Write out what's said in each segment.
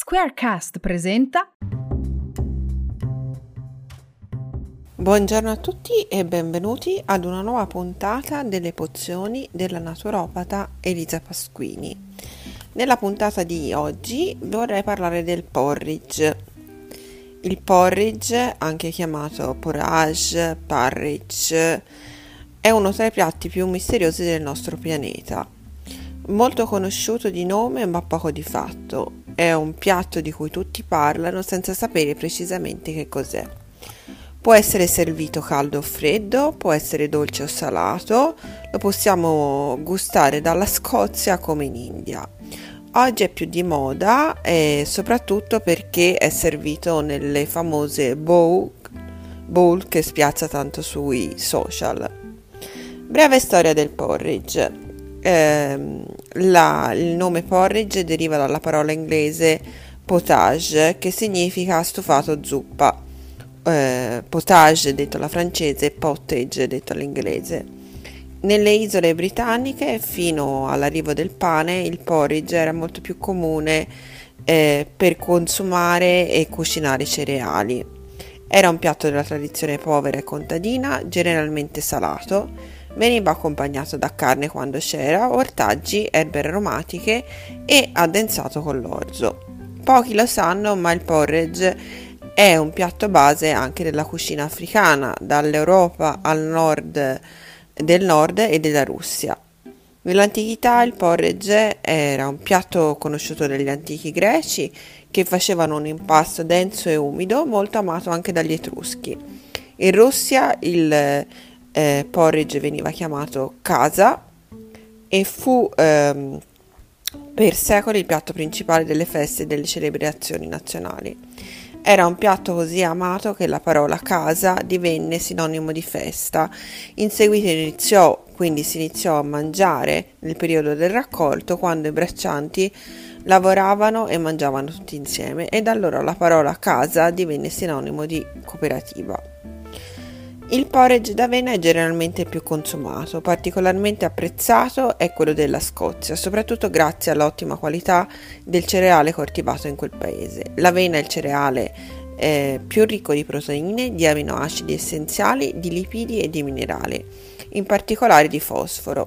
Squarecast presenta... Buongiorno a tutti e benvenuti ad una nuova puntata delle pozioni della naturopata Elisa Pasquini. Nella puntata di oggi vorrei parlare del porridge. Il porridge, anche chiamato porridge, è uno tra i piatti più misteriosi del nostro pianeta. Molto conosciuto di nome ma poco di fatto. È un piatto di cui tutti parlano senza sapere precisamente che cos'è. Può essere servito caldo o freddo, può essere dolce o salato, lo possiamo gustare dalla Scozia come in India. Oggi è più di moda e soprattutto perché è servito nelle famose bowl che spiazza tanto sui social. Breve storia del porridge. Il nome porridge deriva dalla parola inglese potage, che significa stufato zuppa, potage detto alla francese, pottage detto all'inglese. Nelle isole britanniche, fino all'arrivo del pane, il porridge era molto più comune per consumare e cucinare cereali. Era un piatto della tradizione povera e contadina, generalmente salato. Veniva accompagnato da carne quando c'era, ortaggi, erbe aromatiche e addensato con l'orzo. Pochi lo sanno, ma il porridge è un piatto base anche della cucina africana, dall'Europa al nord del nord e della Russia. Nell'antichità il porridge era un piatto conosciuto dagli antichi greci, che facevano un impasto denso e umido, molto amato anche dagli etruschi. In Russia il porridge veniva chiamato casa e fu per secoli il piatto principale delle feste e delle celebrazioni nazionali. Era un piatto così amato che la parola casa divenne sinonimo di festa. In seguito si iniziò a mangiare nel periodo del raccolto, quando i braccianti lavoravano e mangiavano tutti insieme, e da allora la parola casa divenne sinonimo di cooperativa. Il porridge d'avena è generalmente più consumato, particolarmente apprezzato è quello della Scozia, soprattutto grazie all'ottima qualità del cereale coltivato in quel paese. L'avena è il cereale più ricco di proteine, di aminoacidi essenziali, di lipidi e di minerali, in particolare di fosforo.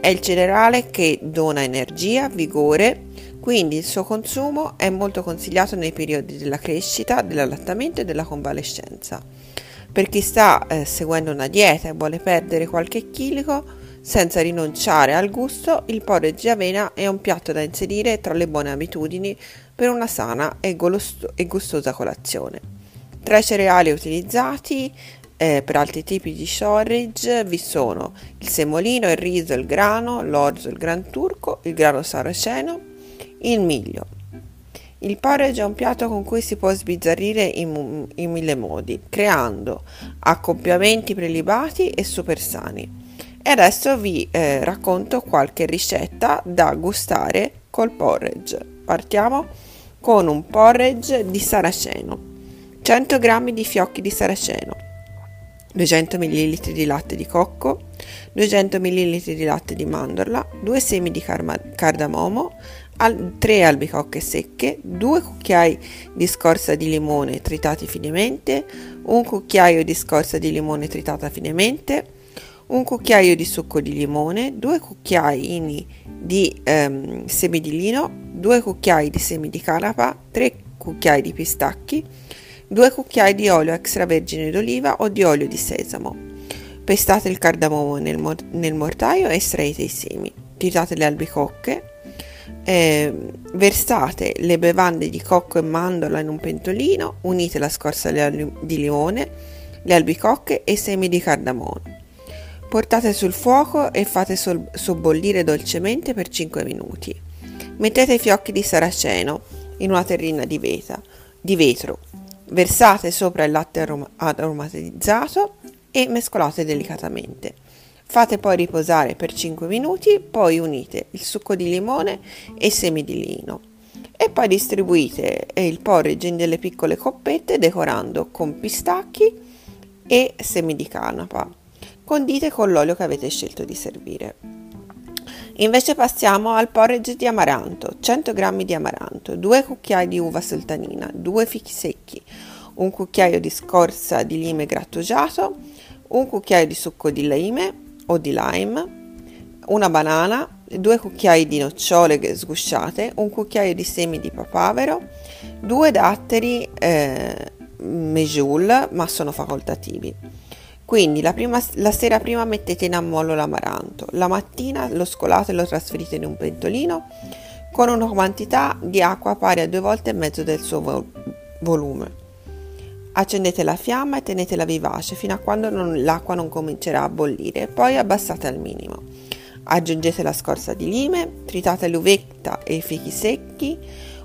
È il cereale che dona energia, vigore, quindi il suo consumo è molto consigliato nei periodi della crescita, dell'allattamento e della convalescenza. Per chi sta seguendo una dieta e vuole perdere qualche chilo senza rinunciare al gusto, il porridge avena è un piatto da inserire tra le buone abitudini per una sana e gustosa colazione. Tra i cereali utilizzati per altri tipi di porridge vi sono il semolino, il riso, il grano, l'orzo, il gran turco, il grano saraceno, il miglio. Il porridge è un piatto con cui si può sbizzarrire in mille modi, creando accoppiamenti prelibati e super sani. E adesso vi racconto qualche ricetta da gustare col porridge. Partiamo con un porridge di saraceno: 100 g di fiocchi di saraceno, 200 ml di latte di cocco, 200 ml di latte di mandorla, 2 semi di cardamomo, 3 albicocche secche, 2 cucchiai di scorza di limone tritati finemente, 1 cucchiaio di scorza di limone tritata finemente, 1 cucchiaio di succo di limone, 2 cucchiaini di semi di lino, 2 cucchiai di semi di canapa, 3 cucchiai di pistacchi, 2 cucchiai di olio extravergine d'oliva o di olio di sesamo. Pestate il cardamomo nel mortaio e estraete i semi. Tritate le albicocche, versate le bevande di cocco e mandorla in un pentolino, unite la scorza di limone, le albicocche e i semi di cardamomo. Portate sul fuoco e fate sobbollire dolcemente per 5 minuti. Mettete i fiocchi di saraceno in una terrina di vetro. Versate sopra il latte aromatizzato e mescolate delicatamente. Fate poi riposare per 5 minuti, poi unite il succo di limone e i semi di lino e poi distribuite il porridge in delle piccole coppette, decorando con pistacchi e semi di canapa. Condite con l'olio che avete scelto di servire. Invece passiamo al porridge di amaranto, 100 g di amaranto, 2 cucchiai di uva sultanina, 2 fichi secchi, un cucchiaio di scorza di lime grattugiato, un cucchiaio di succo di lime o di lime, una banana, 2 cucchiai di nocciole sgusciate, un cucchiaio di semi di papavero, 2 datteri Medjoul, ma sono facoltativi. Quindi la sera prima mettete in ammollo l'amaranto, la mattina lo scolate e lo trasferite in un pentolino con una quantità di acqua pari a 2 volte e mezzo del suo volume. Accendete la fiamma e tenetela vivace fino a quando l'acqua non comincerà a bollire, poi abbassate al minimo. Aggiungete la scorza di lime, tritate l'uvetta e i fichi secchi,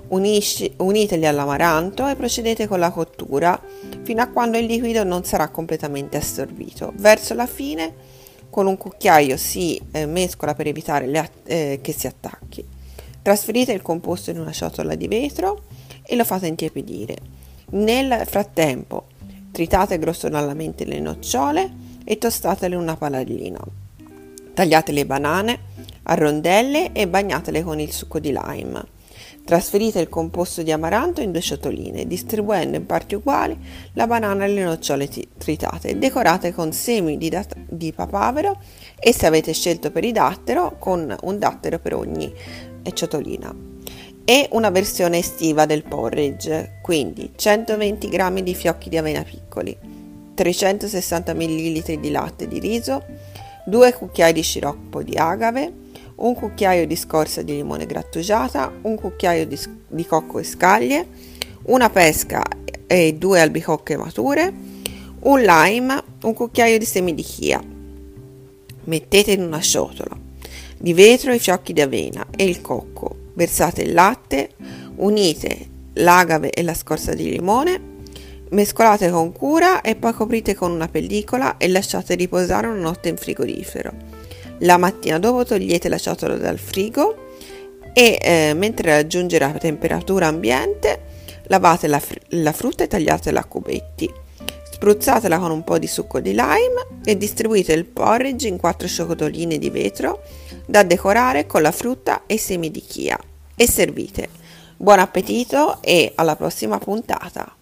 uniteli all'amaranto e procedete con la cottura fino a quando il liquido non sarà completamente assorbito. Verso la fine con un cucchiaio si mescola per evitare che si attacchi. Trasferite il composto in una ciotola di vetro e lo fate intiepidire. Nel frattempo tritate grossolanamente le nocciole e tostatele in una padellina. Tagliate le banane a rondelle e bagnatele con il succo di lime. Trasferite il composto di amaranto in 2 ciotoline, distribuendo in parti uguali la banana e le nocciole tritate. Decorate con semi di papavero e, se avete scelto per il dattero, con un dattero per ogni ciotolina. E una versione estiva del porridge, quindi 120 g di fiocchi di avena piccoli, 360 ml di latte di riso, 2 cucchiai di sciroppo di agave, un cucchiaio di scorza di limone grattugiata, un cucchiaio di cocco e scaglie, una pesca e 2 albicocche mature, un lime, un cucchiaio di semi di chia. Mettete in una ciotola di vetro i fiocchi di avena e il cocco, versate il latte, unite l'agave e la scorza di limone, mescolate con cura e poi coprite con una pellicola e lasciate riposare una notte in frigorifero. La mattina dopo togliete la ciotola dal frigo e mentre raggiunge la temperatura ambiente lavate la frutta e tagliatela a cubetti. Spruzzatela con un po' di succo di lime e distribuite il porridge in 4 ciotoline di vetro da decorare con la frutta e i semi di chia e servite. Buon appetito e alla prossima puntata!